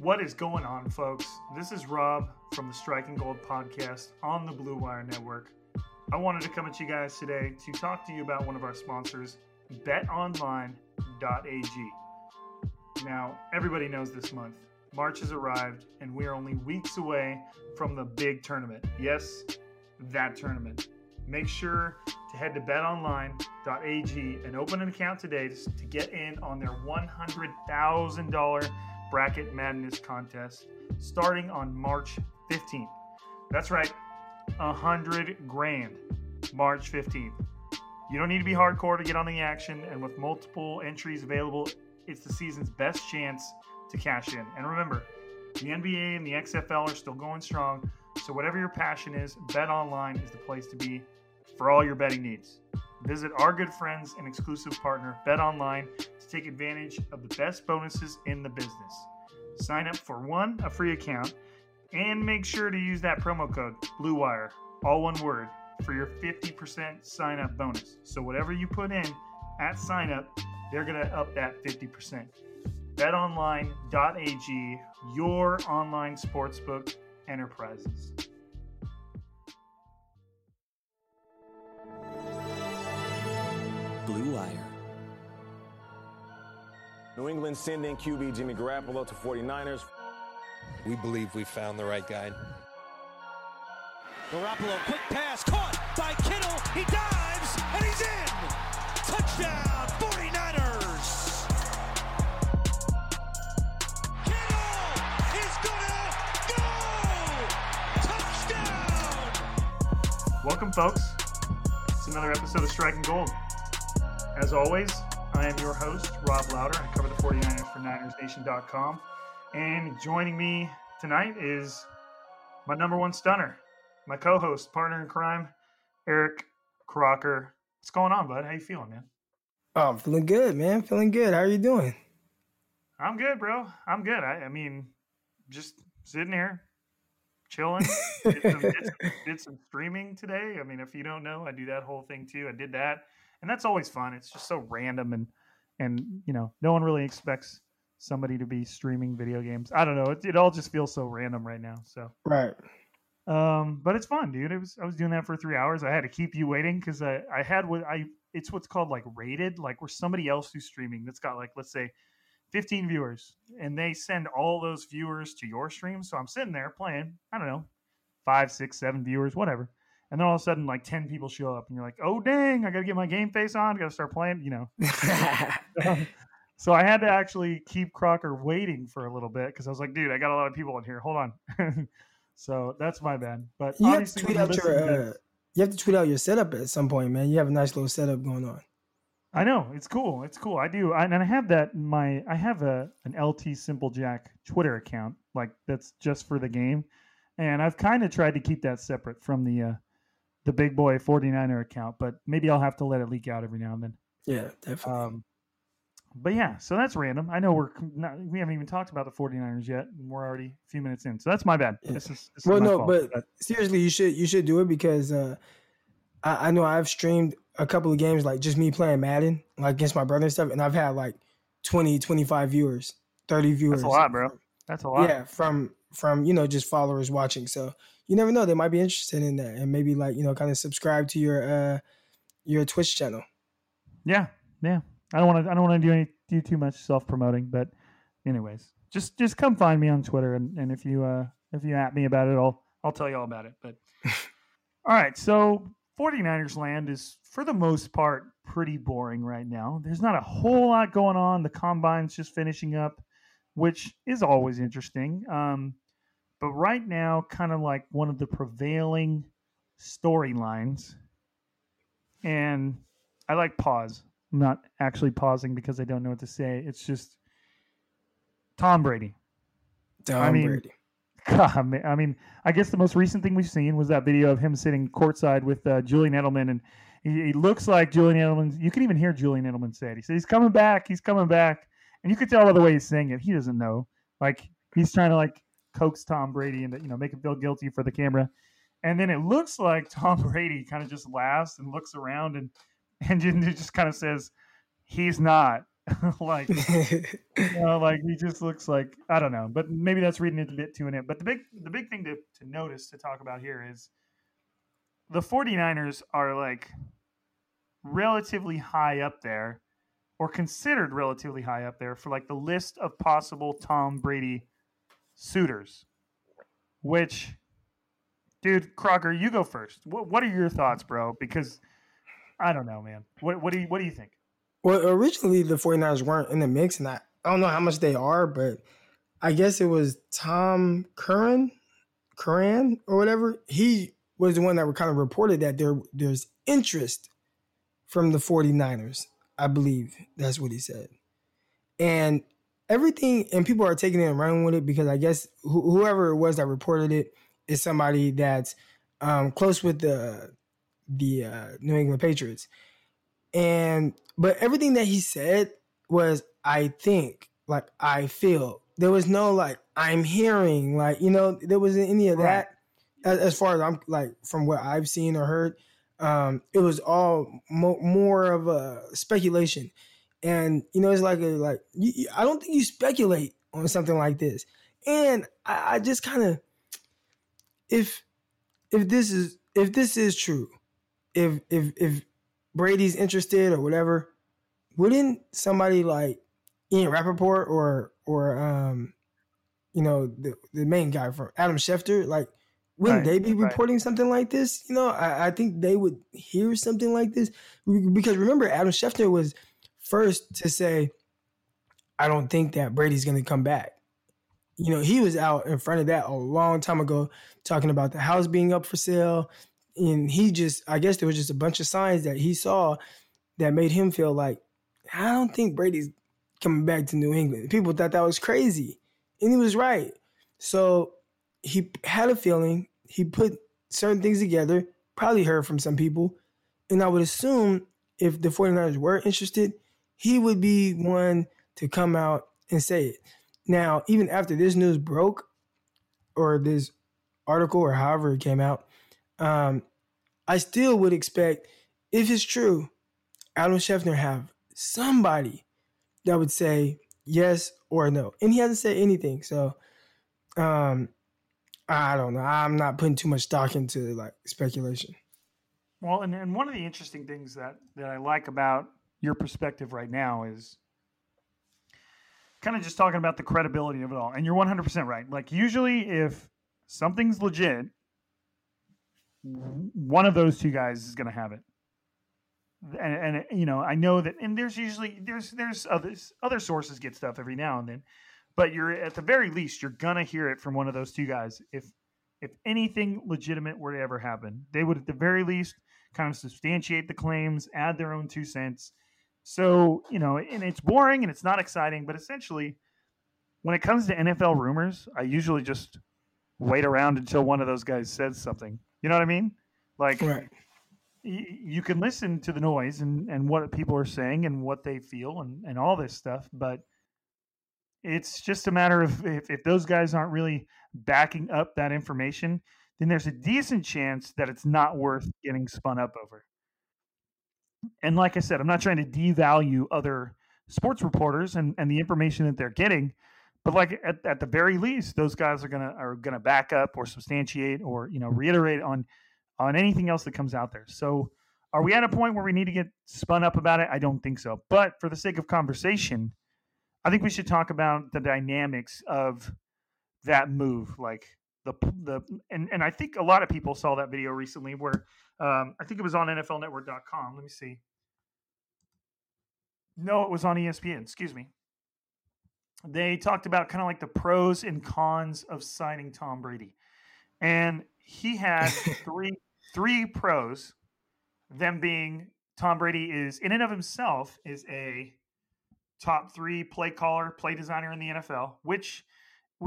What is going on, folks? This is Rob from the Striking Gold podcast on the Blue Wire Network. I wanted to come at you guys today to talk to you about one of our sponsors, BetOnline.ag. Now, everybody knows this month, March has arrived, and we're only weeks away from the big tournament. Yes, that tournament. Make sure to head to BetOnline.ag and open an account today to get in on their $100,000 Bracket Madness contest starting on March 15th. That's right, $100,000, March 15th. You don't need to be hardcore to get on the action, and with multiple entries available, it's the season's best chance to cash in. And remember, the NBA and the XFL are still going strong, so whatever your passion is, BetOnline is the place to be for all your betting needs. Visit our good friends and exclusive partner, BetOnline, to take advantage of the best bonuses in the business. Sign up for a free account, and make sure to use that promo code, BLUEWIRE, all one word, for your 50% sign-up bonus. So whatever you put in at sign-up, they're going to up that 50%. BetOnline.ag, your online sportsbook enterprises. Blue Wire. New England sending QB Jimmy Garoppolo to 49ers. We believe we found the right guy. Garoppolo, quick pass, caught by Kittle. He dives, and he's in. Touchdown, 49ers. Kittle is gonna go. Touchdown. Welcome, folks. It's another episode of Striking Gold. As always, I am your host, Rob Lauder. I cover the 49ers for NinersNation.com. And joining me tonight is my number one stunner, my co-host, partner in crime, Eric Crocker. What's going on, bud? How you feeling, man? Oh, I'm feeling good, man. Feeling good. How are you doing? I'm good, bro. I'm good. I mean, just sitting here, chilling. did some streaming today. I mean, if you don't know, I do that whole thing too. I did that. And that's always fun. It's just so random, and you know, no one really expects somebody to be streaming video games. I don't know. It all just feels so random right now. So right. But it's fun, dude. I was doing that for 3 hours. I had to keep you waiting because it's what's called like rated, like where somebody else who's streaming that's got like, let's say 15 viewers, and they send all those viewers to your stream. So I'm sitting there playing, I don't know, 5, 6, 7 viewers, whatever. And then all of a sudden, like 10 people show up, and you're like, "Oh dang! I got to get my game face on. Got to start playing." You know. So I had to actually keep Crocker waiting for a little bit because I was like, "Dude, I got a lot of people in here. Hold on." So that's my bad. But you obviously, have to tweet out your You have to tweet out your setup at some point, man. You have a nice little setup going on. I know. It's cool. It's cool. I do. And I have that in my, I have an LT Simple Jack Twitter account, like that's just for the game. And I've kind of tried to keep that separate from the big boy 49er account, but maybe I'll have to let it leak out every now and then. Yeah, definitely. But yeah, so that's random. I know we haven't even talked about the 49ers yet, and we're already a few minutes in. So that's my bad. Yeah. This is my fault. But seriously, you should do it because I know I've streamed a couple of games, like just me playing Madden, like against my brother and stuff, and I've had like 20, 25 viewers, 30 viewers. That's a lot, bro. That's a lot. Yeah, from just followers watching. So you never know, they might be interested in that, and maybe like kind of subscribe to your Twitch channel. Yeah. I don't want to do too much self-promoting, but anyways, just come find me on Twitter, and if you at me about it, I'll tell you all about it. But all right, so 49ers land is for the most part pretty boring right now. There's not a whole lot going on. The combine's just finishing up, which is always interesting. But right now, kind of like one of the prevailing storylines, and I like pause. I'm not actually pausing because I don't know what to say. It's just Tom Brady. Brady. God, man, I mean, I guess the most recent thing we've seen was that video of him sitting courtside with Julian Edelman, and he looks like Julian Edelman. You can even hear Julian Edelman say it. He said, he's coming back. And you can tell by the way he's saying it, he doesn't know. Like, he's trying to, like, coax Tom Brady and, make him feel guilty for the camera. And then it looks like Tom Brady kind of just laughs and looks around and just kind of says, he's not. Like, like he just looks like, I don't know. But maybe that's reading it a bit too in it. But the big thing to notice, to talk about here is the 49ers are, like, relatively high up there, or considered relatively high up there for, like, the list of possible Tom Brady suitors. Which, dude, Crocker, you go first. What are your thoughts, bro? Because I don't know, man. What do you think? Well, originally the 49ers weren't in the mix, and I don't know how much they are, but I guess it was Tom Curran or whatever. He was the one that kind of reported that there's interest from the 49ers. I believe that's what he said. And everything, and people are taking it and running with it because I guess whoever it was that reported it is somebody that's close with the New England Patriots. But everything that he said was, I think, like, I feel. There was no, like, I'm hearing, like, there wasn't any of that. Right. As far as I'm, like, from what I've seen or heard, it was all more of a speculation. And, it's I don't think you speculate on something like this. And I just kind of, if this is true, if Brady's interested or whatever, wouldn't somebody like Ian Rappaport or the main guy from Adam Schefter, like, wouldn't they be reporting something like this? I think they would hear something like this. Because remember, Adam Schefter was first to say, I don't think that Brady's going to come back. He was out in front of that a long time ago, talking about the house being up for sale. And he just, I guess there was just a bunch of signs that he saw that made him feel like, I don't think Brady's coming back to New England. People thought that was crazy. And he was right. So he had a feeling. He put certain things together, probably heard from some people. And I would assume if the 49ers were interested, he would be one to come out and say it. Now, even after this news broke, or this article, or however it came out, I still would expect, if it's true, Adam Schefter have somebody that would say yes or no. And he hasn't said anything. So I don't know. I'm not putting too much stock into, like, speculation. Well, and one of the interesting things that I like about your perspective right now is kind of just talking about the credibility of it all. And you're 100% right. Like, usually if something's legit, one of those two guys is going to have it. And I know that, and there's usually, there's other sources get stuff every now and then, but you're, at the very least, you're going to hear it from one of those two guys. If if anything legitimate were to ever happen. They would, at the very least, kind of substantiate the claims, add their own 2 cents. So, you know, and it's boring and it's not exciting, but essentially, when it comes to NFL rumors, I usually just wait around until one of those guys says something. You know what I mean? Like, right. You can listen to the noise and what people are saying and what they feel and all this stuff, but it's just a matter of if those guys aren't really backing up that information, then there's a decent chance that it's not worth getting spun up over. And like I said, I'm not trying to devalue other sports reporters and the information that they're getting, but like at the very least, those guys are gonna back up or substantiate or, you know, reiterate on anything else that comes out there. So are we at a point where we need to get spun up about it? I don't think so. But for the sake of conversation, I think we should talk about the dynamics of that move. Like and I think a lot of people saw that video recently where I think it was on NFLnetwork.com. Let me see. No, it was on ESPN. Excuse me. They talked about kind of like the pros and cons of signing Tom Brady. And he had three pros, them being Tom Brady is in and of himself is a top 3 play caller, play designer in the NFL, which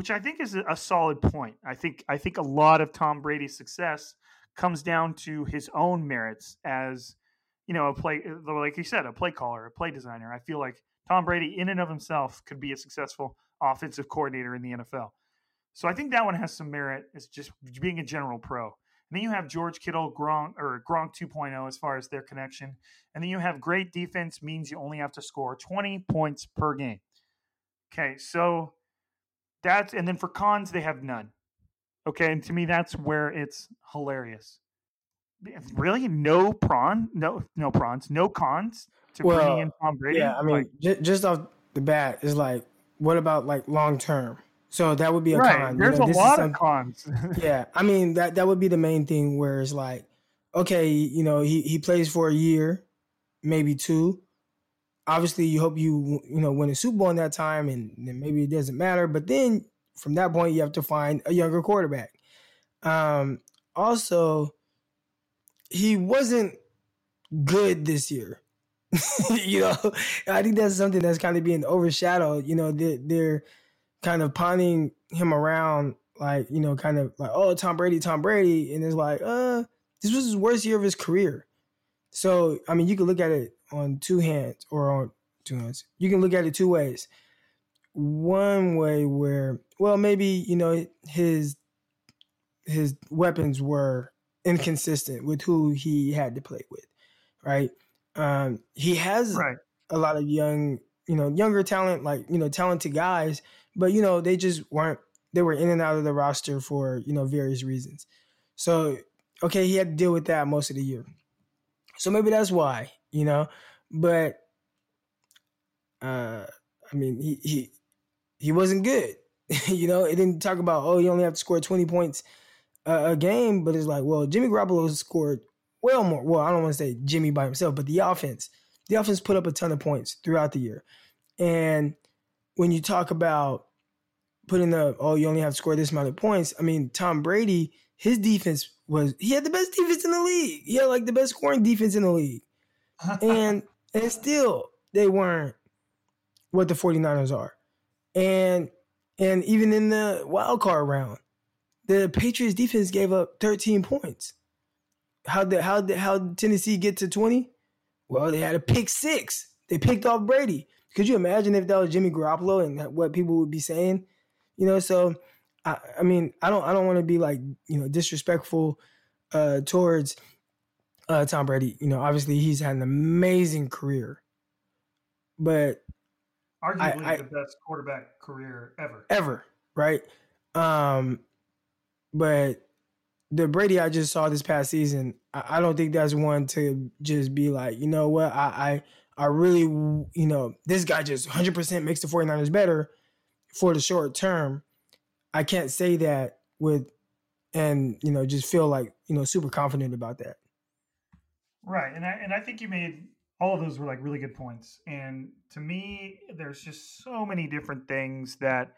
I think is a solid point. I think a lot of Tom Brady's success comes down to his own merits as, you know, a play caller, a play designer. I feel like Tom Brady in and of himself could be a successful offensive coordinator in the NFL. So I think that one has some merit as just being a general pro. And then you have George Kittle, Gronk, or Gronk 2.0 as far as their connection. And then you have great defense means you only have to score 20 points per game. Okay, so that's – and then for cons, they have none. Okay, and to me, that's where it's hilarious. Really? No cons to bringing in Tom Brady? Yeah, I mean, just off the bat, it's like, what about, like, long-term? So that would be a con. There's a lot of cons. Yeah. I mean, that would be the main thing where it's like, okay, you know, he plays for a year, maybe 2. Obviously, you hope you win a Super Bowl in that time, and maybe it doesn't matter. But then from that point, you have to find a younger quarterback. Also, he wasn't good this year. You know, I think that's something that's kind of being overshadowed. You know, they're kind of pawning him around, like, you know, kind of like, oh, Tom Brady. And it's like, this was his worst year of his career. So, I mean, you can look at it You can look at it 2 ways. One way where, well, maybe, you know, his weapons were inconsistent with who he had to play with, right? He has a lot of younger talent, like, you know, talented guys, but, you know, they just weren't, they were in and out of the roster for, you know, various reasons. So, okay, he had to deal with that most of the year. So maybe that's why, you know, but, I mean, he wasn't good, you know, it didn't talk about, oh, you only have to score 20 points a game, but it's like, well, Jimmy Garoppolo scored well more. Well, I don't want to say Jimmy by himself, but the offense put up a ton of points throughout the year. And when you talk about putting up, oh, you only have to score this amount of points, I mean, Tom Brady, his defense was, he had the best defense in the league. He had, like, the best scoring defense in the league. And still, they weren't what the 49ers are. And even in the wild card round, the Patriots defense gave up 13 points. How did Tennessee get to 20? Well, they had a pick 6. They picked off Brady. Could you imagine if that was Jimmy Garoppolo and what people would be saying? You know, so I mean, I don't want to be, like, you know, disrespectful towards Tom Brady. You know, obviously he's had an amazing career, but arguably the best quarterback career ever, right? But the Brady I just saw this past season, I don't think that's one to just be like, you know what, I really, you know, this guy just 100% makes the 49ers better for the short term. I can't say that you know, just feel like, you know, super confident about that. Right. And I think you made all of those were, like, really good points. And to me, there's just so many different things that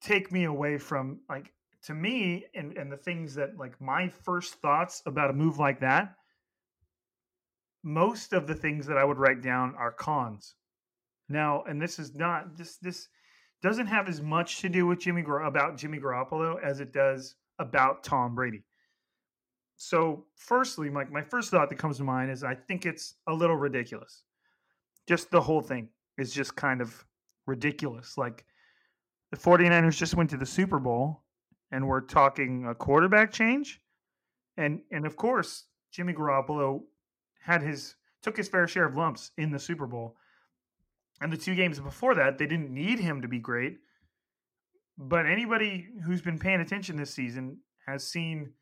take me away from, like, to me, and the things that, like, my first thoughts about a move like that, most of the things that I would write down are cons. Now, and this is not, this doesn't have as much to do with Jimmy Garoppolo as it does about Tom Brady. So firstly, Mike, my first thought that comes to mind is I think it's a little ridiculous. Just the whole thing is just kind of ridiculous. Like, the 49ers just went to the Super Bowl and we're talking a quarterback change. And of course, Jimmy Garoppolo took his fair share of lumps in the Super Bowl. And the two games before that, they didn't need him to be great. But anybody who's been paying attention this season has seen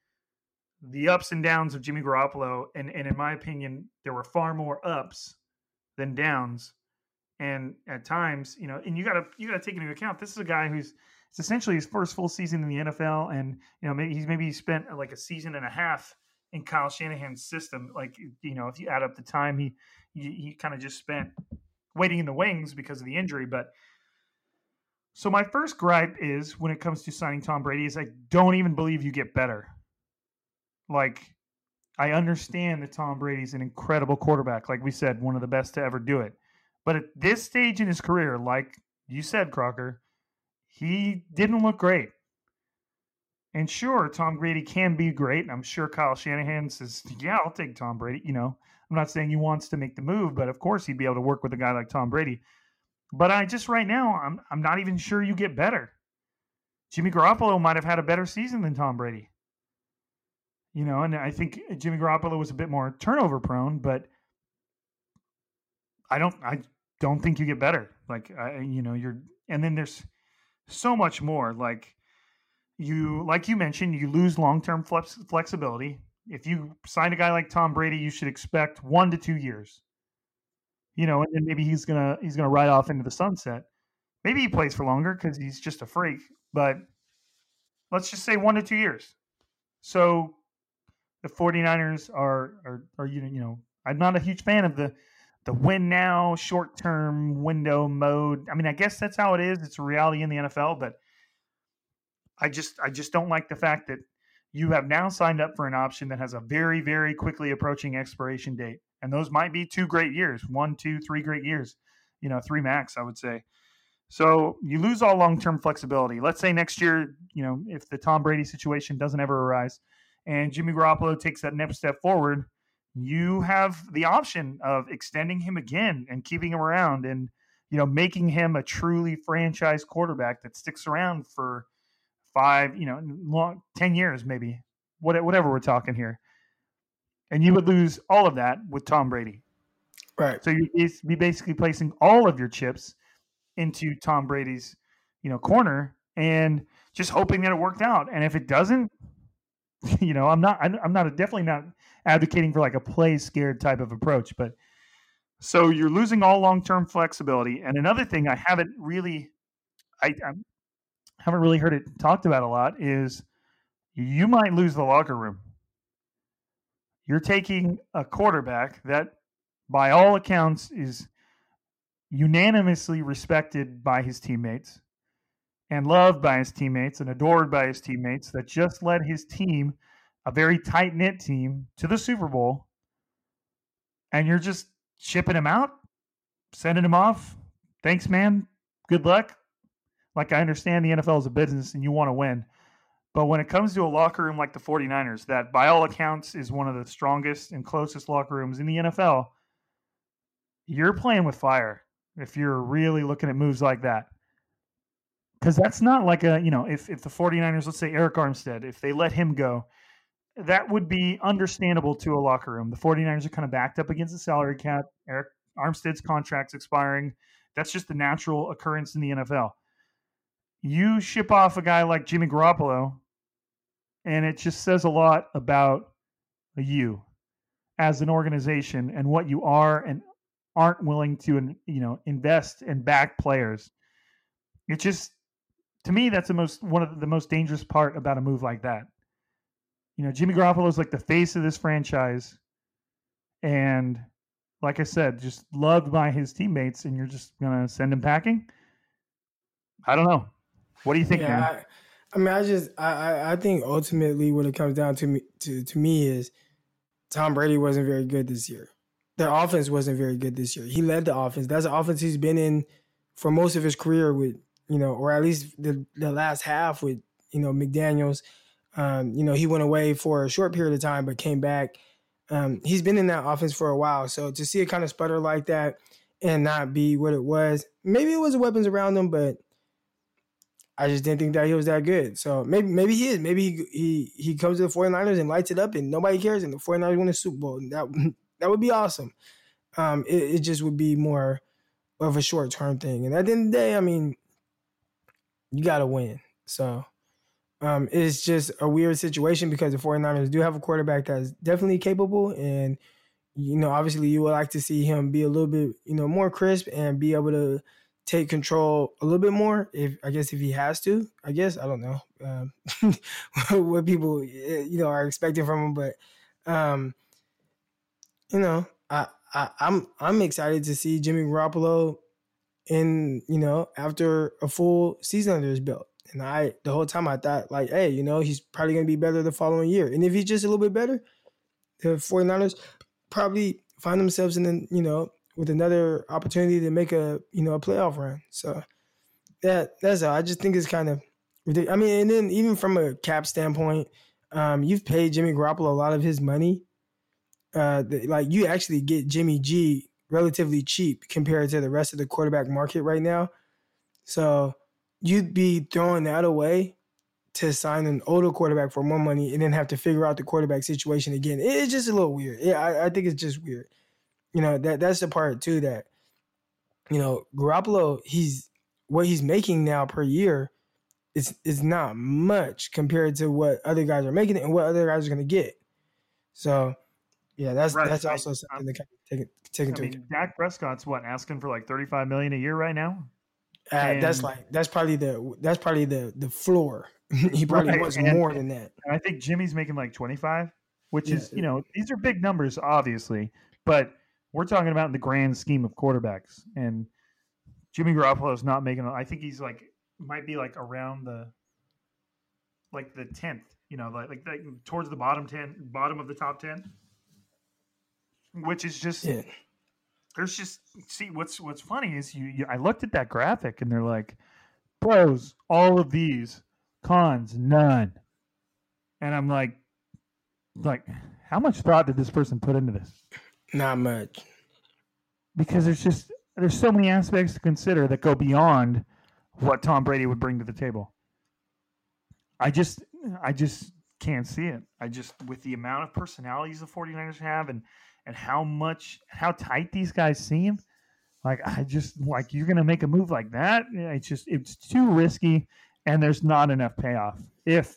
the ups and downs of Jimmy Garoppolo. And in my opinion, there were far more ups than downs. And at times, you know, and you gotta take into account, this is a guy who's, it's essentially his first full season in the NFL. And, you know, maybe he spent like a season and a half in Kyle Shanahan's system. Like, you know, if you add up the time, he kind of just spent waiting in the wings because of the injury. But so my first gripe is, when it comes to signing Tom Brady, is I don't even believe you get better. Like, I understand that Tom Brady's an incredible quarterback. Like we said, one of the best to ever do it. But at this stage in his career, like you said, Crocker, he didn't look great. And sure, Tom Brady can be great. And I'm sure Kyle Shanahan says, yeah, I'll take Tom Brady. You know, I'm not saying he wants to make the move, but of course he'd be able to work with a guy like Tom Brady. But I just, right now, I'm not even sure you get better. Jimmy Garoppolo might have had a better season than Tom Brady. You know, and I think Jimmy Garoppolo was a bit more turnover prone, but I don't think you get better. Like, you know, and then there's so much more. Like you mentioned, you lose long-term flexibility. If you sign a guy like Tom Brady, you should expect 1 to 2 years, you know, and then maybe he's going to ride off into the sunset. Maybe he plays for longer because he's just a freak, but let's just say 1 to 2 years. So the 49ers are, you know, I'm not a huge fan of the win now, short-term window mode. I mean, I guess that's how it is. It's a reality in the NFL, but I just don't like the fact that you have now signed up for an option that has a very, very quickly approaching expiration date. And those might be 2 great years, 1, 2, 3 great years, you know, 3 max, I would say. So you lose all long-term flexibility. Let's say next year, you know, if the Tom Brady situation doesn't ever arise and Jimmy Garoppolo takes that next step forward, you have the option of extending him again and keeping him around and, you know, making him a truly franchise quarterback that sticks around for 5, you know, 10 years, maybe, whatever we're talking here. And you would lose all of that with Tom Brady. Right. So you'd be basically placing all of your chips into Tom Brady's, you know, corner and just hoping that it worked out. And if it doesn't, you know, definitely not advocating for like a play scared type of approach, but so you're losing all long-term flexibility. And another thing I haven't really, haven't really heard it talked about a lot is you might lose the locker room. You're taking a quarterback that by all accounts is unanimously respected by his teammates and loved by his teammates and adored by his teammates, that just led his team, a very tight-knit team, to the Super Bowl. And you're just shipping him out, sending him off. Thanks, man. Good luck. Like, I understand the NFL is a business and you want to win. But when it comes to a locker room like the 49ers, that by all accounts is one of the strongest and closest locker rooms in the NFL, you're playing with fire if you're really looking at moves like that. Because that's not like a, you know, if the 49ers, let's say Eric Armstead, if they let him go, that would be understandable to a locker room. The 49ers are kind of backed up against the salary cap. Eric Armstead's contract's expiring. That's just the natural occurrence in the NFL. You ship off a guy like Jimmy Garoppolo, and it just says a lot about you as an organization and what you are and aren't willing to, you know, invest and back players. It just, to me, that's one of the most dangerous part about a move like that. You know, Jimmy Garoppolo is like the face of this franchise, and like I said, just loved by his teammates, and you're just gonna send him packing. I don't know. What do you think, man? I mean, I think ultimately what it comes down to me is Tom Brady wasn't very good this year. Their offense wasn't very good this year. He led the offense. That's an offense he's been in for most of his career with, you know, or at least the last half with, you know, McDaniels. You know, he went away for a short period of time but came back. He's been in that offense for a while. So to see it kind of sputter like that and not be what it was, maybe it was the weapons around him, but I just didn't think that he was that good. So maybe he is. Maybe he comes to the 49ers and lights it up and nobody cares and the 49ers win the Super Bowl. That would be awesome. It just would be more of a short-term thing. And at the end of the day, I mean, you got to win. So it's just a weird situation because the 49ers do have a quarterback that's definitely capable. And, you know, obviously you would like to see him be a little bit, you know, more crisp and be able to take control a little bit more, if he has to. I don't know what people, you know, are expecting from him. But, you know, I'm excited to see Jimmy Garoppolo in, you know, after a full season under his belt. And the whole time I thought, like, hey, you know, he's probably going to be better the following year. And if he's just a little bit better, the 49ers probably find themselves in the, you know, with another opportunity to make a, you know, a playoff run. So that's all. I just think it's kind of ridiculous. I mean, and then even from a cap standpoint, you've paid Jimmy Garoppolo a lot of his money. You actually get Jimmy G relatively cheap compared to the rest of the quarterback market right now. So you'd be throwing that away to sign an older quarterback for more money and then have to figure out the quarterback situation again. It's just a little weird. Yeah, I think it's just weird. You know, that's the part, too, that, you know, Garoppolo, what he's making now per year is not much compared to what other guys are making and what other guys are going to get. So, yeah, that's also something to take into account. Dak Prescott's, asking for like $35 million a year right now? That's probably the floor. He probably wants more than that. I think Jimmy's making like 25, which is, you know, these are big numbers, obviously, but we're talking about in the grand scheme of quarterbacks, and Jimmy Garoppolo is not making. I think he's might be around the 10th, you know, like towards the bottom of the top 10, which is just there's just see what's funny is I looked at that graphic and they're like pros all of these, cons none, and I'm like how much thought did this person put into this? Not much, because there's so many aspects to consider that go beyond what Tom Brady would bring to the table. I just can't see it. With the amount of personalities the 49ers have and how tight these guys seem, you're going to make a move like that. It's too risky, and there's not enough payoff. If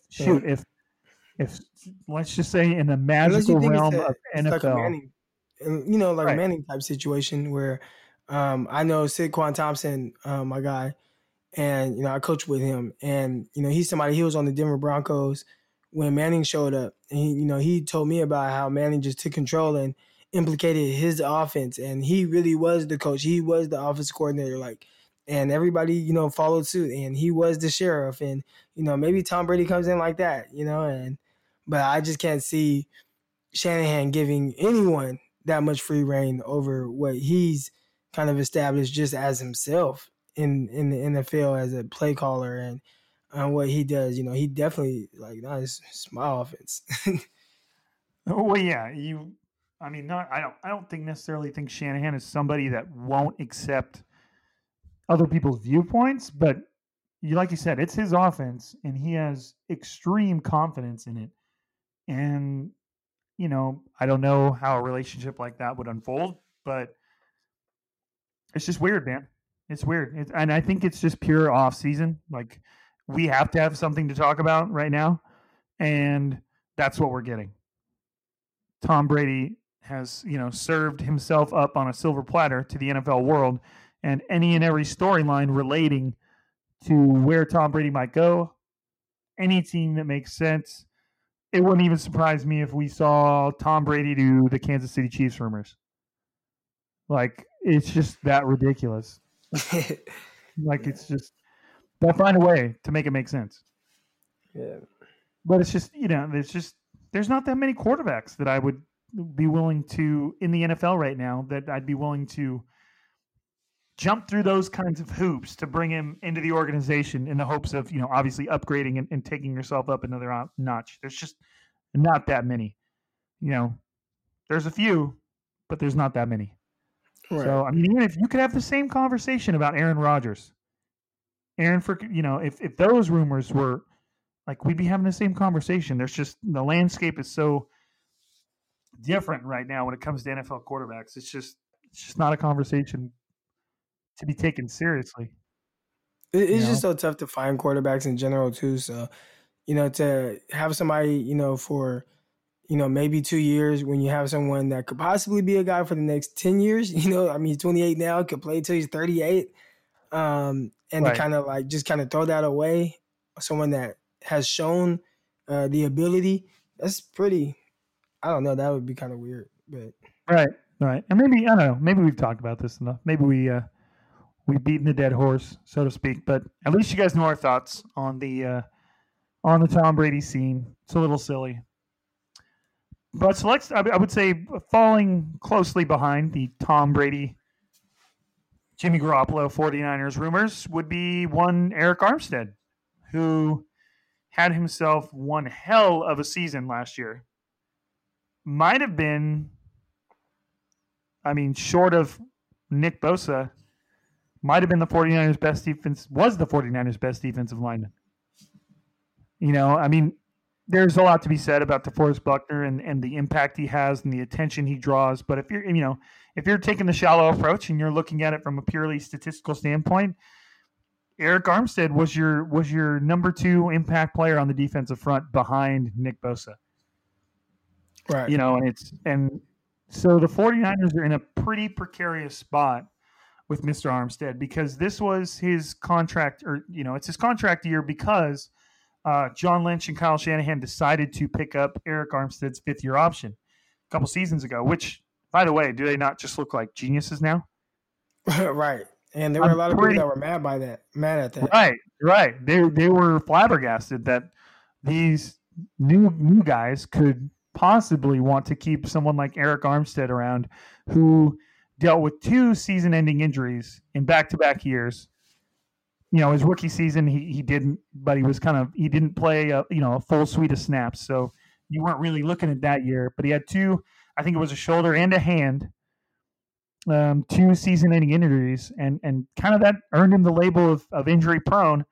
let's just say in the magical realm of NFL. You know, right. Manning type situation where I know Saquon Thompson, my guy, and, you know, I coached with him. And, you know, he was on the Denver Broncos when Manning showed up. And, he told me about how Manning just took control and implicated his offense. And he really was the coach. He was the offensive coordinator, and everybody, you know, followed suit. And he was the sheriff. And, you know, maybe Tom Brady comes in like that, you know. But I just can't see Shanahan giving anyone that much free reign over what he's kind of established just as himself in the NFL as a play caller and what he does. You know, he definitely it's my offense. Well, yeah, I don't necessarily think Shanahan is somebody that won't accept other people's viewpoints, but like you said, it's his offense and he has extreme confidence in it. And you know, I don't know how a relationship like that would unfold, but it's just weird, man. It's weird. And I think it's just pure off season. Like, we have to have something to talk about right now. And that's what we're getting. Tom Brady has, you know, served himself up on a silver platter to the NFL world, and any and every storyline relating to where Tom Brady might go, any team that makes sense. It wouldn't even surprise me if we saw Tom Brady do the Kansas City Chiefs rumors. It's just that ridiculous. It's just, they'll find a way to make it make sense. Yeah. But it's just, you know, it's just, there's not that many quarterbacks that I would be willing to, in the NFL right now, that I'd be willing to jump through those kinds of hoops to bring him into the organization in the hopes of, you know, obviously upgrading and taking yourself up another notch. There's just not that many, you know, there's a few, but there's not that many. Right. So, I mean, even if you could have the same conversation about Aaron Rodgers, you know, if those rumors were like, we'd be having the same conversation. There's just, the landscape is so different right now when it comes to NFL quarterbacks. It's just not a conversation to be taken seriously. It's just so tough to find quarterbacks in general too. So, you know, to have somebody, you know, for, you know, maybe 2 years when you have someone that could possibly be a guy for the next 10 years, you know, I mean, he's 28 now, could play till he's 38. And right. To kind of like, just kind of throw that away. Someone that has shown the ability, that's pretty, I don't know. That would be kind of weird, but. Right. Right. And maybe, I don't know, maybe we've talked about this enough. Maybe we've beaten the dead horse, so to speak, but at least you guys know our thoughts on the Tom Brady scene. It's a little silly, but I would say falling closely behind the Tom Brady, Jimmy Garoppolo, 49ers rumors would be one Eric Armstead, who had himself one hell of a season last year. Might have been, I mean, short of Nick Bosa, might have been the 49ers' best defensive lineman. You know, I mean, there's a lot to be said about DeForest Buckner and the impact he has and the attention he draws. But if you're taking the shallow approach and you're looking at it from a purely statistical standpoint, Eric Armstead was your number two impact player on the defensive front behind Nick Bosa. Right. You know, and so the 49ers are in a pretty precarious spot with Mr. Armstead, because this was his contract, or, you know, it's his contract year, because John Lynch and Kyle Shanahan decided to pick up Eric Armstead's fifth-year option a couple seasons ago, which, by the way, do they not just look like geniuses now? Right. And there were a lot of people that were mad at that. Right. They were flabbergasted that these new guys could possibly want to keep someone like Eric Armstead around, who dealt with two season-ending injuries in back-to-back years. You know, his rookie season, he didn't, but he was he didn't play a full suite of snaps. So you weren't really looking at that year, but he had two, I think it was a shoulder and a hand, two season-ending injuries, and kind of that earned him the label of injury prone.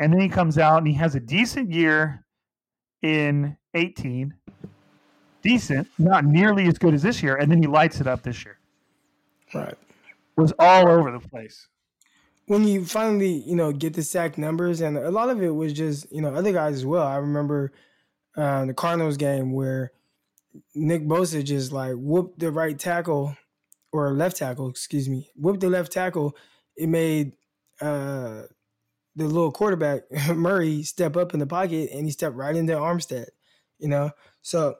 And then he comes out and he has a decent year in 2018, decent, not nearly as good as this year. And then he lights it up this year. Right. Was all over the place. When you finally, you know, get the sack numbers, and a lot of it was just, you know, other guys as well. I remember the Cardinals game where Nick Bosa just like whooped the right tackle or left tackle, excuse me, whooped the left tackle. It made the little quarterback, Murray, step up in the pocket, and he stepped right into Armstead, you know. So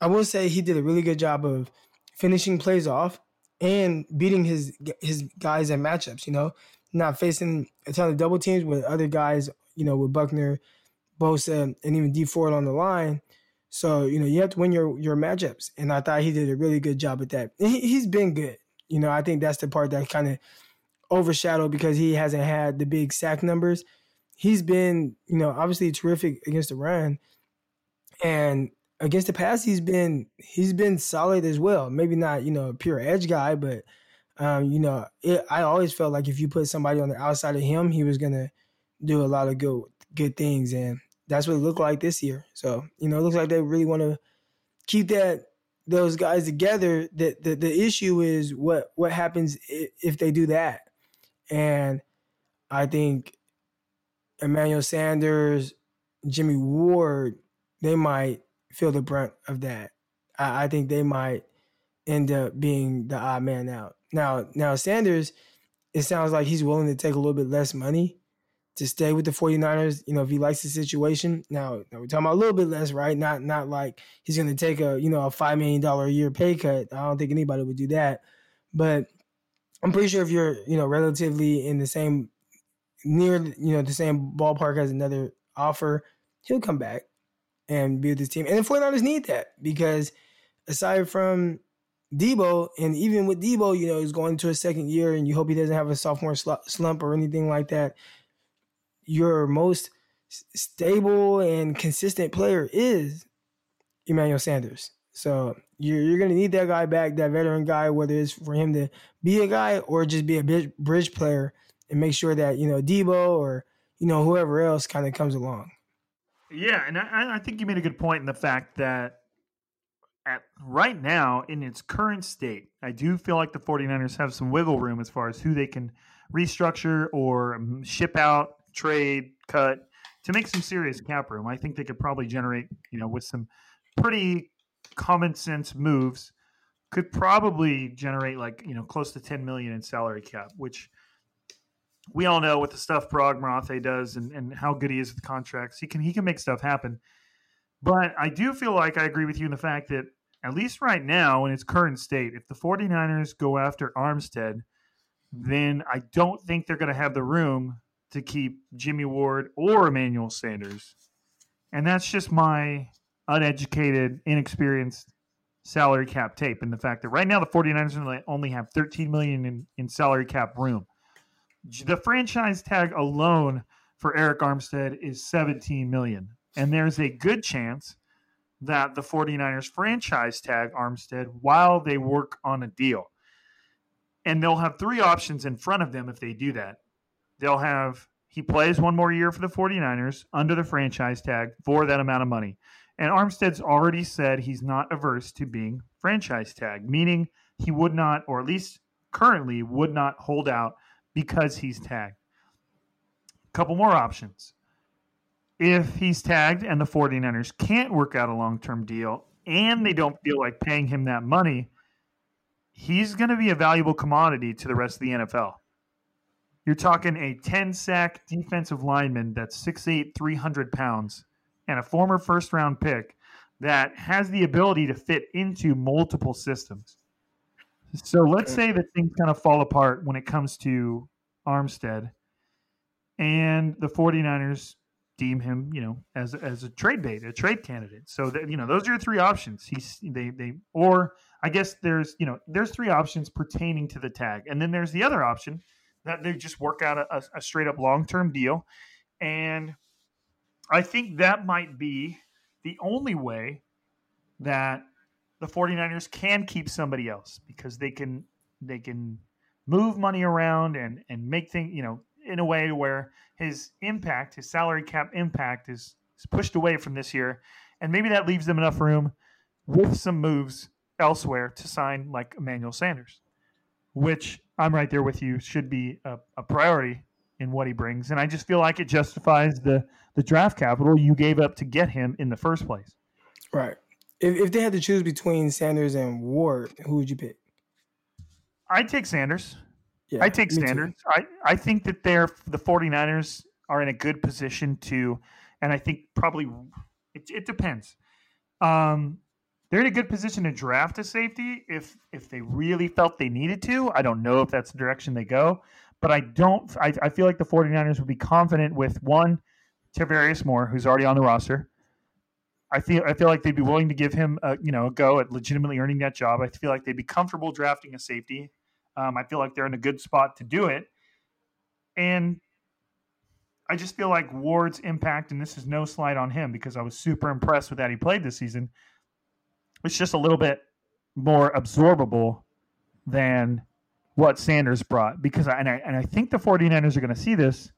I will say he did a really good job of finishing plays off and beating his guys in matchups, you know, not facing a ton of double teams with other guys, you know, with Buckner, Bosa, and even Dee Ford on the line. So, you know, you have to win your matchups. And I thought he did a really good job at that. He's been good. You know, I think that's the part that kind of overshadowed, because he hasn't had the big sack numbers. He's been, you know, obviously terrific against the run, and against the pass, he's been solid as well. Maybe not, you know, a pure edge guy, but, you know, I always felt like if you put somebody on the outside of him, he was going to do a lot of good things. And that's what it looked like this year. So, you know, it looks like they really want to keep those guys together. The issue is what happens if they do that. And I think Emmanuel Sanders, Jimmy Ward, they might feel the brunt of that. I think they might end up being the odd man out. Now Sanders, it sounds like he's willing to take a little bit less money to stay with the 49ers, you know, if he likes the situation. Now we're talking about a little bit less, right? Not like he's going to take a, you know, a $5 million a year pay cut. I don't think anybody would do that. But I'm pretty sure if you're, you know, relatively in the same, near, you know, the same ballpark as another offer, he'll come back and be with his team. And the 49ers need that because aside from Debo, and even with Debo, you know, he's going into his second year and you hope he doesn't have a sophomore slump or anything like that. Your most stable and consistent player is Emmanuel Sanders. So you're going to need that guy back, that veteran guy, whether it's for him to be a guy or just be a bridge player and make sure that, you know, Debo or, you know, whoever else kind of comes along. Yeah, and I think you made a good point in the fact that right now, in its current state, I do feel like the 49ers have some wiggle room as far as who they can restructure or ship out, trade, cut, to make some serious cap room. I think they could probably generate, you know, with some pretty common sense moves, could probably generate like, you know, close to $10 million in salary cap, which we all know with the stuff Progmrothe does and how good he is with contracts. He can make stuff happen. But I do feel like I agree with you in the fact that at least right now in its current state, if the 49ers go after Armstead, then I don't think they're going to have the room to keep Jimmy Ward or Emmanuel Sanders. And that's just my uneducated, inexperienced salary cap tape and the fact that right now the 49ers only have $13 million in salary cap room. The franchise tag alone for Eric Armstead is $17 million. And there's a good chance that the 49ers franchise tag Armstead while they work on a deal. And they'll have three options in front of them if they do that. They'll have, he plays one more year for the 49ers under the franchise tag for that amount of money. And Armstead's already said he's not averse to being franchise tag, meaning he would not, or at least currently would not, hold out because he's tagged. A couple more options. If he's tagged and the 49ers can't work out a long-term deal and they don't feel like paying him that money, he's going to be a valuable commodity to the rest of the NFL. You're talking a 10-sack defensive lineman that's 6'8", 300 pounds, and a former first-round pick that has the ability to fit into multiple systems. So let's say that things kind of fall apart when it comes to Armstead, and the 49ers deem him, you know, as a trade bait, a trade candidate. So that, you know, those are your three options. Or I guess there's three options pertaining to the tag, and then there's the other option that they just work out a straight up long term deal, and I think that might be the only way that the 49ers can keep somebody else, because they can move money around and make things, you know, in a way where his impact, his salary cap impact is pushed away from this year. And maybe that leaves them enough room with some moves elsewhere to sign like Emmanuel Sanders, which I'm right there with you, should be a priority in what he brings. And I just feel like it justifies the draft capital you gave up to get him in the first place. Right. If they had to choose between Sanders and Ward, who would you pick? I'd take Sanders. Yeah, I take Sanders. I think that the 49ers are in a good position to, and I think probably it depends. They're in a good position to draft a safety if they really felt they needed to. I don't know if that's the direction they go. But I feel like the 49ers would be confident with one, Tarvarius Moore, who's already on the roster. I feel like they'd be willing to give him a go at legitimately earning that job. I feel like they'd be comfortable drafting a safety. I feel like they're in a good spot to do it. And I just feel like Ward's impact, and this is no slight on him because I was super impressed with that he played this season, it's just a little bit more absorbable than what Sanders brought, because I think the 49ers are going to see this.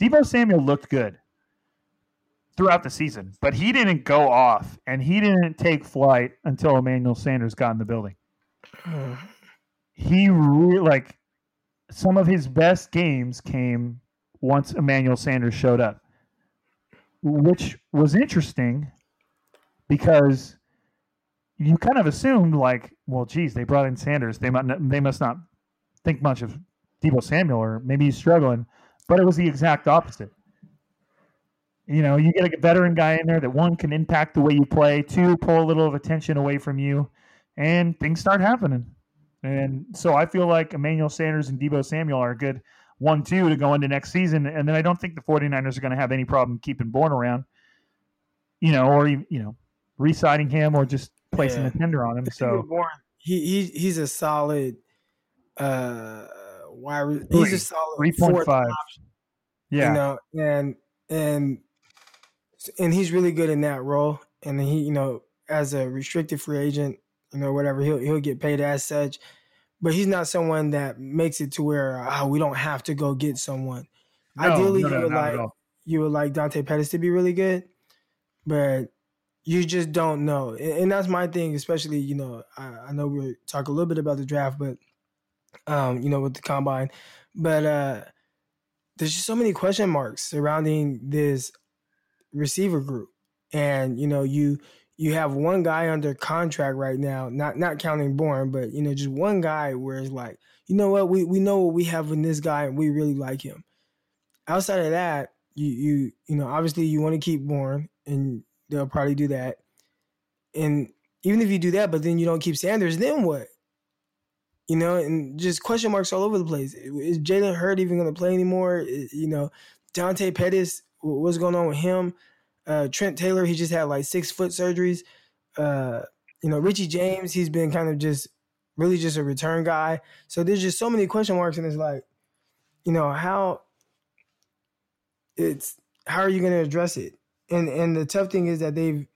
Debo Samuel looked good throughout the season, but he didn't go off and he didn't take flight until Emmanuel Sanders got in the building. He really, like, some of his best games came once Emmanuel Sanders showed up, which was interesting because you kind of assumed, like, well, geez, they brought in Sanders, they must not think much of Debo Samuel, or maybe he's struggling, but it was the exact opposite. You know, you get a veteran guy in there that, one, can impact the way you play, two, pull a little of attention away from you, and things start happening. And so I feel like Emmanuel Sanders and Debo Samuel are a good 1-2 to go into next season, and then I don't think the 49ers are going to have any problem keeping Bourne around. you know, or, you know, re-signing him or just placing a tender on him. So he's a solid wide. He's a solid 3.5 option. Yeah, you know, and he's really good in that role. And he, you know, as a restricted free agent, you know, whatever, he'll get paid as such. But he's not someone that makes it to where we don't have to go get someone. No, ideally, you would like Dante Pettis to be really good, but you just don't know. And that's my thing, especially, you know, I know we'll talk a little bit about the draft, but, you know, with the combine. But there's just so many question marks surrounding this receiver group. And, you know, you have one guy under contract right now, not counting Bourne, but, you know, just one guy where it's like, you know what, we know what we have in this guy and we really like him. Outside of that, you know, obviously you want to keep Bourne and they'll probably do that. And even if you do that, but then you don't keep Sanders, then what? You know, and just question marks all over the place. Is Jalen Hurd even going to play anymore? You know, Dante Pettis, what's going on with him? Trent Taylor, he just had like 6 foot surgeries. You know, Richie James, he's been kind of really just a return guy. So there's just so many question marks, and it's like, you know, how are you going to address it? And the tough thing is that they've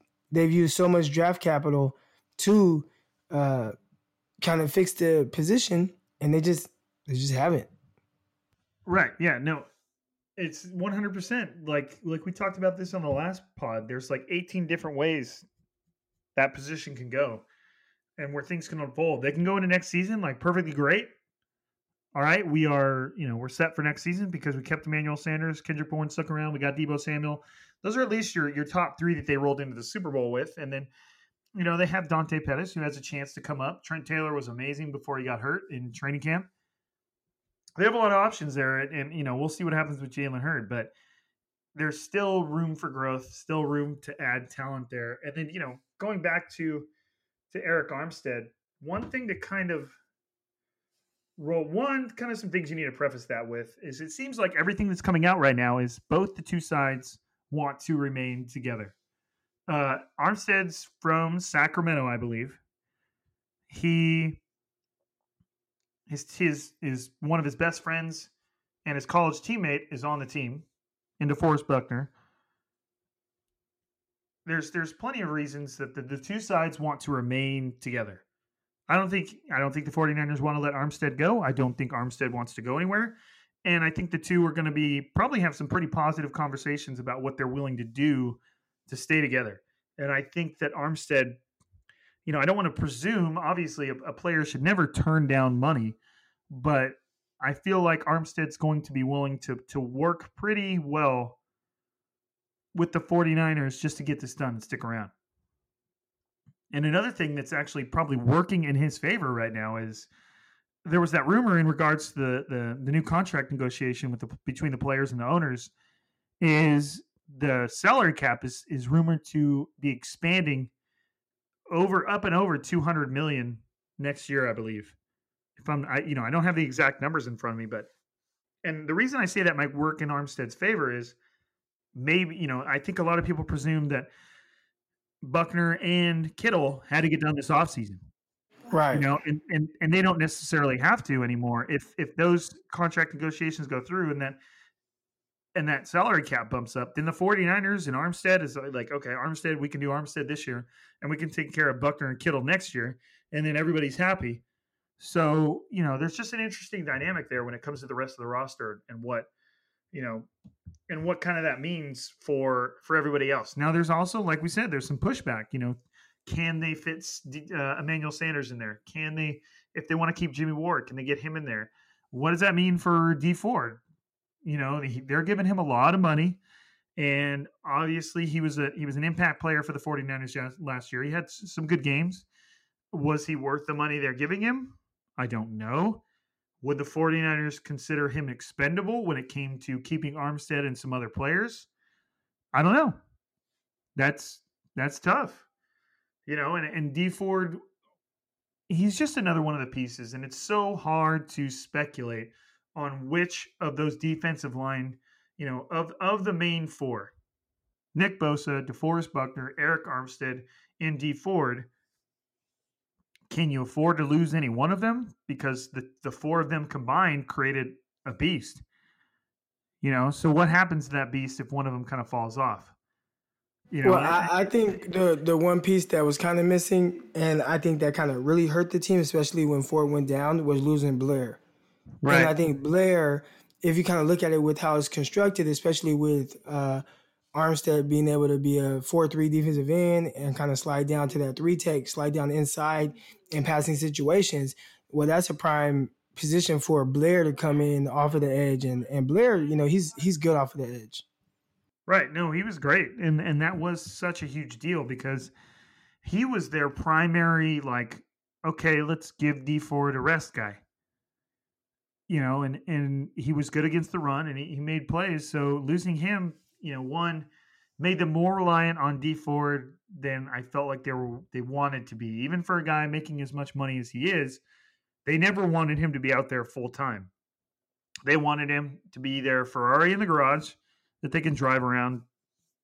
used so much draft capital to kind of fix the position, and they just haven't. Right. Yeah. No. It's 100%. Like we talked about this on the last pod, there's like 18 different ways that position can go and where things can unfold. They can go into next season, like perfectly great. All right, we are, you know, we're set for next season because we kept Emmanuel Sanders, Kendrick Bourne stuck around, we got Debo Samuel. Those are at least your top three that they rolled into the Super Bowl with. And then, you know, they have Dante Pettis, who has a chance to come up. Trent Taylor was amazing before he got hurt in training camp. They have a lot of options there, and you know, we'll see what happens with Jalen Hurd, but there's still room for growth, still room to add talent there. And then, you know, going back to Eric Armstead, one thing to kind of some things you need to preface that with is it seems like everything that's coming out right now is both the two sides want to remain together. Armstead's from Sacramento, I believe. His one of his best friends and his college teammate is on the team in DeForest Buckner. There's plenty of reasons that the two sides want to remain together. I don't think the 49ers want to let Armstead go. I don't think Armstead wants to go anywhere. And I think the two are going to probably have some pretty positive conversations about what they're willing to do to stay together. And I think that Armstead, you know, I don't want to presume, obviously, a player should never turn down money, but I feel like Armstead's going to be willing to work pretty well with the 49ers just to get this done and stick around. And another thing that's actually probably working in his favor right now is there was that rumor in regards to the new contract negotiation between the players and the owners is the salary cap is rumored to be expanding up and over 200 million next year, I believe. If I don't have the exact numbers in front of me, but, and the reason I say that might work in Armstead's favor is maybe, you know, I think a lot of people presume that Buckner and Kittle had to get done this offseason. Right. You know, and they don't necessarily have to anymore if those contract negotiations go through and that salary cap bumps up, then the 49ers and Armstead is like, okay, Armstead, we can do Armstead this year, and we can take care of Buckner and Kittle next year, and then everybody's happy. So, you know, there's just an interesting dynamic there when it comes to the rest of the roster and what, you know, and what kind of that means for everybody else. Now, there's also, like we said, there's some pushback. You know, can they fit Emmanuel Sanders in there? Can they, if they want to keep Jimmy Ward, can they get him in there? What does that mean for Dee Ford? You know, they're giving him a lot of money, and obviously he was an impact player for the 49ers last year. He had some good games. Was he worth the money they're giving him? I don't know. Would the 49ers consider him expendable when it came to keeping Armstead and some other players? I don't know. That's tough. You know, and Dee Ford, he's just another one of the pieces, and it's so hard to speculate on which of those defensive line, you know, of the main four, Nick Bosa, DeForest Buckner, Eric Armstead, and Dee Ford. Can you afford to lose any one of them? Because the four of them combined created a beast. You know, so what happens to that beast if one of them kind of falls off? You know, well, I think the one piece that was kind of missing, and I think that kind of really hurt the team, especially when Ford went down, was losing Blair. Right. And I think Blair, if you kind of look at it with how it's constructed, especially with Armstead being able to be a 4-3 defensive end and kind of slide down to that three-tech, slide down inside in passing situations, well, that's a prime position for Blair to come in off of the edge. And Blair, you know, he's good off of the edge. Right. No, he was great. And that was such a huge deal because he was their primary, like, okay, let's give Dee Ford a rest guy. You know, and he was good against the run and he made plays. So losing him, you know, one, made them more reliant on Dee Ford than I felt like they wanted to be. Even for a guy making as much money as he is, they never wanted him to be out there full time. They wanted him to be their Ferrari in the garage that they can drive around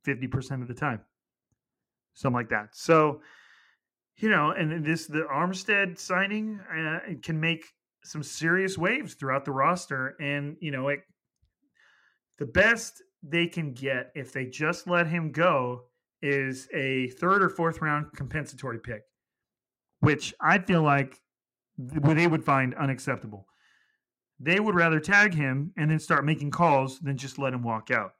50% of the time, something like that. So, you know, and this, the Armstead signing can make some serious waves throughout the roster. And, you know, it, the best they can get if they just let him go is a 3rd or 4th round compensatory pick, which I feel like they would find unacceptable. They would rather tag him and then start making calls than just let him walk out.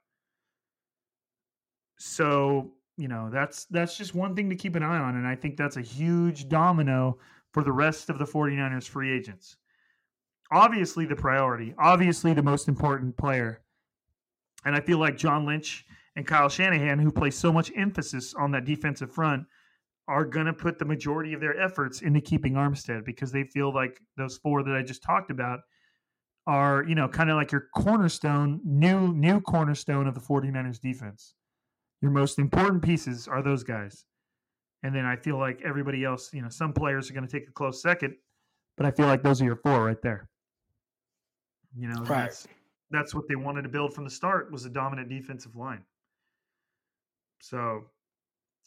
So, you know, that's just one thing to keep an eye on. And I think that's a huge domino for the rest of the 49ers free agents. Obviously the priority, obviously the most important player. And I feel like John Lynch and Kyle Shanahan, who place so much emphasis on that defensive front, are going to put the majority of their efforts into keeping Armstead because they feel like those four that I just talked about are, you know, kind of like your cornerstone, new cornerstone of the 49ers defense. Your most important pieces are those guys. And then I feel like everybody else, you know, some players are going to take a close second, but I feel like those are your four right there. You know, right. That's what they wanted to build from the start, was a dominant defensive line. So,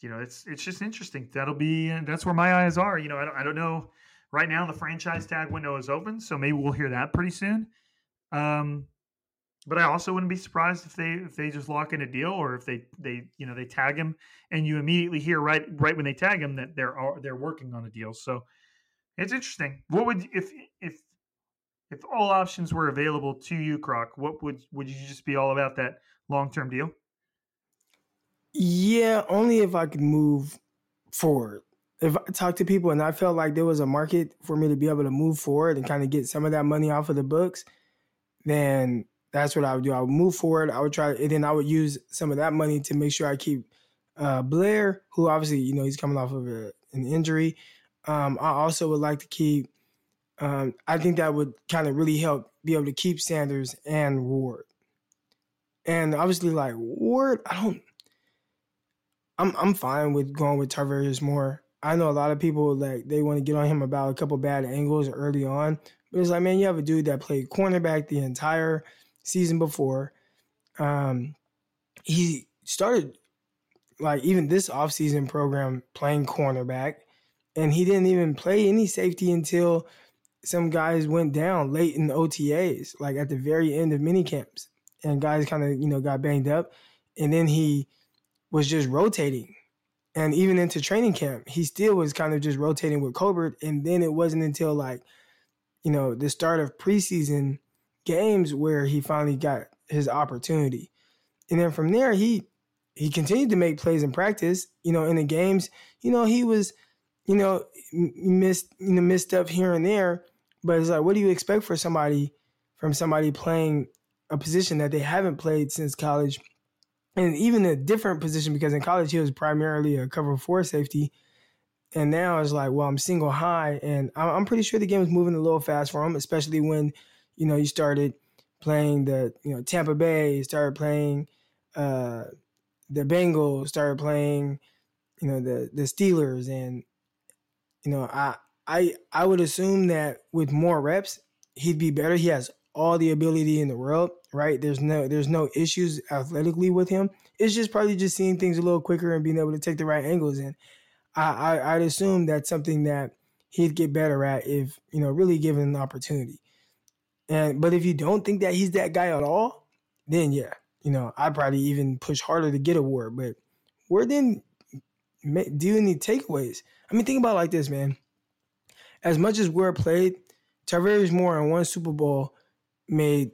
you know, it's just interesting. That's where my eyes are. You know, I don't know. Right now the franchise tag window is open, so maybe we'll hear that pretty soon. But I also wouldn't be surprised if they just lock in a deal, or if they tag him, and you immediately hear right when they tag him that they're working on a deal. So it's interesting. What would if all options were available to you, Croc? What would you just be all about that long-term deal? Yeah, only if I could move forward. If I talked to people and I felt like there was a market for me to be able to move forward and kind of get some of that money off of the books, then that's what I would do. I would move forward. I would try, and then I would use some of that money to make sure I keep Blair, who obviously, you know, he's coming off of an injury. I also would like to keep, I think that would kind of really help be able to keep Sanders and Ward. And obviously, like, Ward, I'm fine with going with Tarvarius Moore. I know a lot of people, like, they want to get on him about a couple bad angles early on. But it's like, man, you have a dude that played cornerback the entire season before. He started, like, even this offseason program playing cornerback. And he didn't even play any safety until some guys went down late in OTAs, like at the very end of minicamps. And guys kind of, you know, got banged up. And then he was just rotating. And even into training camp, he still was kind of just rotating with Colbert. And then it wasn't until, like, you know, the start of preseason games where he finally got his opportunity. And then from there, he continued to make plays in practice. You know, in the games, you know, he was, you know, missed up here and there. But it's like, what do you expect from somebody playing a position that they haven't played since college? And even a different position, because in college he was primarily a cover 4 safety. And now it's like, well, I'm single high. And I'm pretty sure the game is moving a little fast for him, especially when, you know, you started playing the, you know, Tampa Bay, you started playing the Bengals, started playing, you know, the Steelers. And, you know, I would assume that with more reps, he'd be better. He has all the ability in the world, right? There's no issues athletically with him. It's just probably just seeing things a little quicker and being able to take the right angles in. I'd assume that's something that he'd get better at if, you know, really given an opportunity. But if you don't think that he's that guy at all, then yeah, you know, I'd probably even push harder to get a Ward. But Ward didn't do any takeaways. I mean, think about it like this, man. As much as Ward played, Tarvarius Moore in one Super Bowl he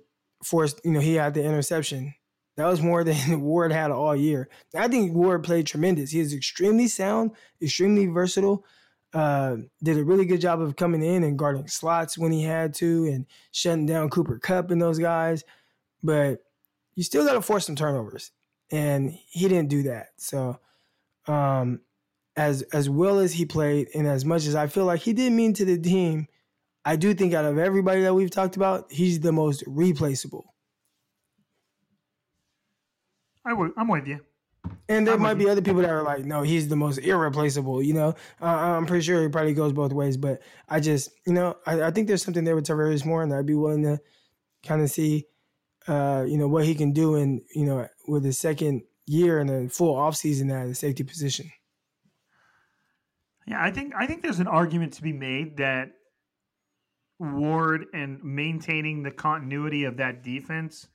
had the interception. That was more than Ward had all year. I think Ward played tremendous. He is extremely sound, extremely versatile. Did a really good job of coming in and guarding slots when he had to and shutting down Cooper Kupp and those guys. But you still got to force some turnovers, and he didn't do that. So as well as he played and as much as I feel like he did mean to the team, I do think out of everybody that we've talked about, he's the most replaceable. I'm with you. And there might be other people that are like, no, he's the most irreplaceable, you know. I'm pretty sure it probably goes both ways. But I just, you know, I think there's something there with Tarvarius Moore, and I'd be willing to kind of see, you know, what he can do in, you know, with his second year and a full offseason at the safety position. Yeah, I think there's an argument to be made that Ward and maintaining the continuity of that defense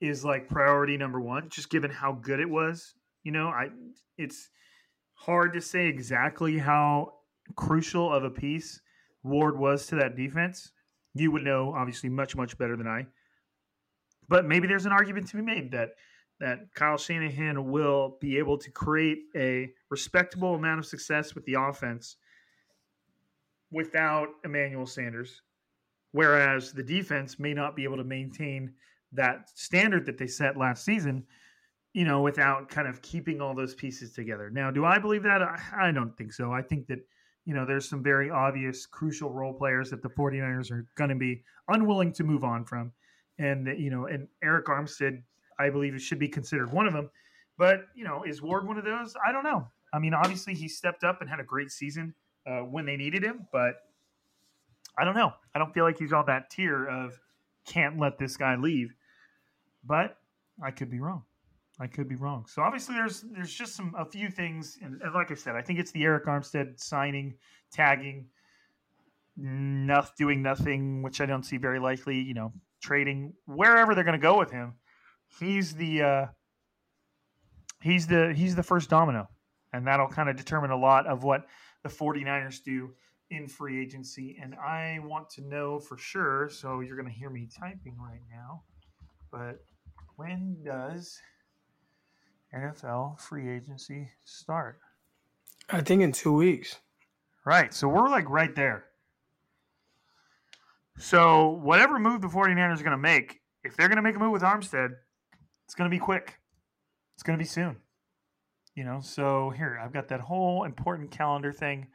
is like priority number one, just given how good it was. You know, it's hard to say exactly how crucial of a piece Ward was to that defense. You would know, obviously, much, much better than I. But maybe there's an argument to be made that Kyle Shanahan will be able to create a respectable amount of success with the offense without Emmanuel Sanders, whereas the defense may not be able to maintain that standard that they set last season, you know, without kind of keeping all those pieces together. Now, do I believe that? I don't think so. I think that, you know, there's some very obvious crucial role players that the 49ers are going to be unwilling to move on from. And, you know, and Eric Armstead, I believe, should be considered one of them. But, you know, is Ward one of those? I don't know. I mean, obviously he stepped up and had a great season when they needed him, but I don't know. I don't feel like he's on that tier of can't let this guy leave. But I could be wrong. So obviously there's just a few things. And like I said, I think it's the Eric Armstead signing, tagging, doing nothing, which I don't see very likely, you know, trading, wherever they're going to go with him. He's the first domino, and that'll kind of determine a lot of what the 49ers do in free agency. And I want to know for sure. So you're going to hear me typing right now. But when does NFL free agency start? I think in 2 weeks. Right. So we're like right there. So whatever move the 49ers are going to make, if they're going to make a move with Armstead, it's going to be quick. It's going to be soon. You know, so here, I've got that whole important calendar thing.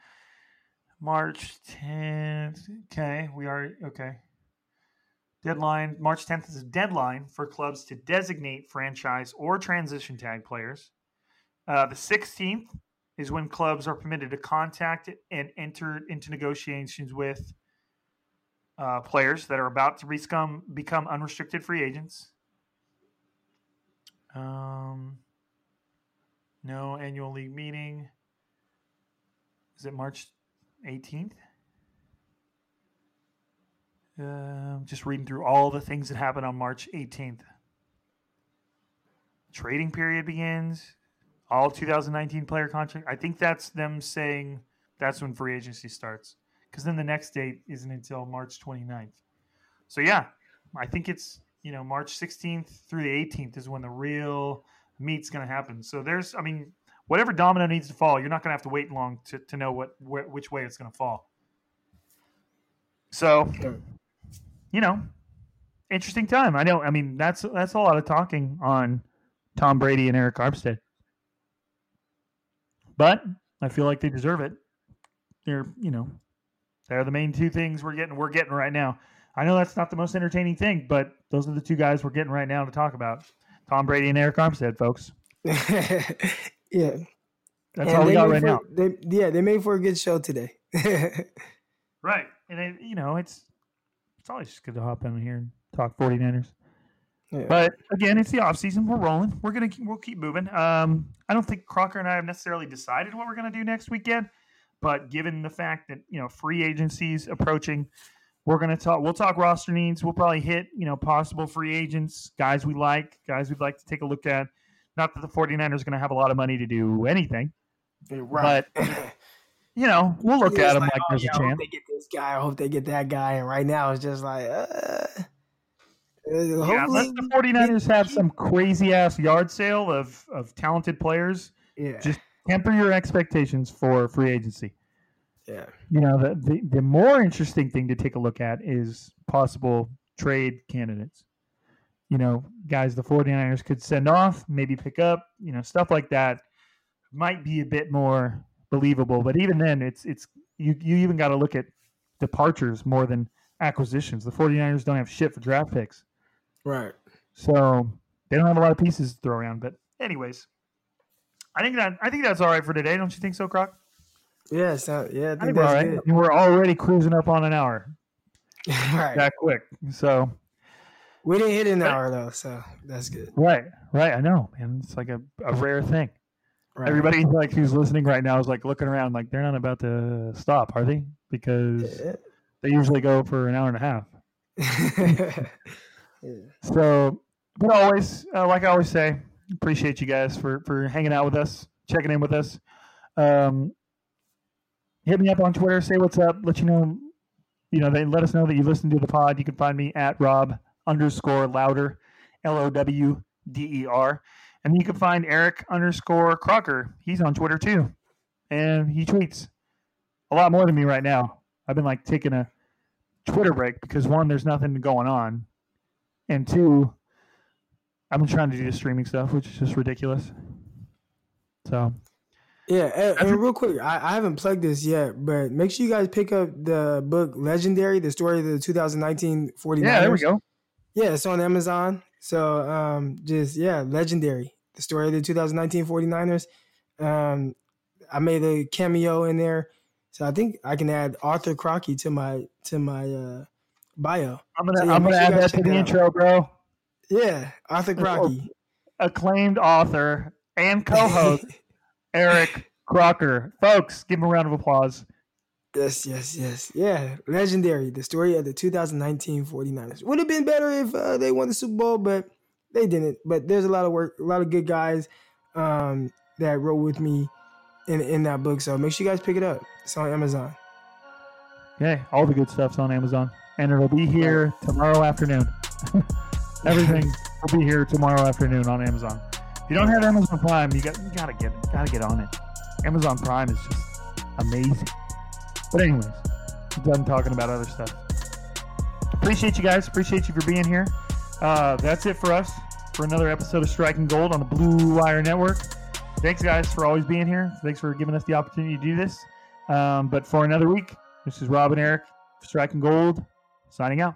March 10th. Okay. Okay. Deadline, March 10th is a deadline for clubs to designate franchise or transition tag players. The 16th is when clubs are permitted to contact and enter into negotiations with players that are about to become unrestricted free agents. No annual league meeting. Is it March 18th? Just reading through all the things that happened on March 18th. Trading period begins. All 2019 player contract. I think that's them saying that's when free agency starts. Because then the next date isn't until March 29th. So, yeah, I think it's, you know, March 16th through the 18th is when the real meet's going to happen. So there's, I mean, whatever domino needs to fall, you're not going to have to wait long to know which way it's going to fall. So... you know, interesting time. I know. I mean, that's a lot of talking on Tom Brady and Eric Armstead, but I feel like they deserve it. They're the main two things we're getting right now. I know that's not the most entertaining thing, but those are the two guys we're getting right now to talk about: Tom Brady and Eric Armstead, folks. Yeah, that's all we got right now. They made for a good show today. Right, and it's always just good to hop in here and talk 49ers. Yeah. But again, it's the off season. We're rolling. We'll keep moving. I don't think Crocker and I have necessarily decided what we're going to do next weekend, but given the fact that free agency's approaching, we're going to talk. We'll talk roster needs. We'll probably hit possible free agents, guys we like, guys we'd like to take a look at. Not that the 49ers are going to have a lot of money to do anything, right. But we'll look at them like there's a chance. I hope they get this guy. I hope they get that guy. And right now, it's just like. Yeah, unless the 49ers have some crazy-ass yard sale of talented players, just temper your expectations for free agency. Yeah, the more interesting thing to take a look at is possible trade candidates. Guys the 49ers could send off, maybe pick up, stuff like that might be a bit more believable. But even then, it's you even got to look at departures more than acquisitions. The 49ers don't have shit for draft picks. Right. So they don't have a lot of pieces to throw around. But anyways, I think that's all right for today. Don't you think so, Croc? Yeah. I think we're all right. We're already cruising up on an hour. Right. That quick. So we didn't hit an hour though, so that's good. Right. I know, man. It's like a rare thing. Right. Everybody who's listening right now is looking around, they're not about to stop, are they? Because they usually go for an hour and a half. So, but always, like I always say, appreciate you guys for hanging out with us, checking in with us. Hit me up on Twitter, say what's up, let they let us know that you listened to the pod. You can find me at Rob_Lauder, LOWDER. And you can find Eric _Crocker. He's on Twitter too. And he tweets a lot more than me right now. I've been taking a Twitter break because one, there's nothing going on. And two, I've been trying to do the streaming stuff, which is just ridiculous. So. Yeah. And real quick, I haven't plugged this yet, but make sure you guys pick up the book Legendary, the story of the 2019 49ers. Yeah, there we go. Yeah. It's on Amazon. So Legendary, the story of the 2019 49ers. I made a cameo in there. So I think I can add Arthur Crocky to my bio. I'm gonna add that to the intro, bro. Yeah, Arthur Crocky, acclaimed author and co-host Eric Crocker. Folks, give him a round of applause. Yes. Yeah, Legendary, the story of the 2019 49ers. Would have been better if they won the Super Bowl, but they didn't. But there's a lot of work, a lot of good guys that wrote with me in that book. So make sure you guys pick it up. It's on Amazon. Okay, all the good stuff's on Amazon. And it'll be here tomorrow afternoon. Everything will be here tomorrow afternoon on Amazon. If you don't have Amazon Prime, you gotta get on it. Amazon Prime is just amazing. But anyways, I'm done talking about other stuff. Appreciate you guys. Appreciate you for being here. That's it for us for another episode of Striking Gold on the Blue Wire Network. Thanks, guys, for always being here. Thanks for giving us the opportunity to do this. But for another week, this is Rob and Eric, Striking Gold, signing out.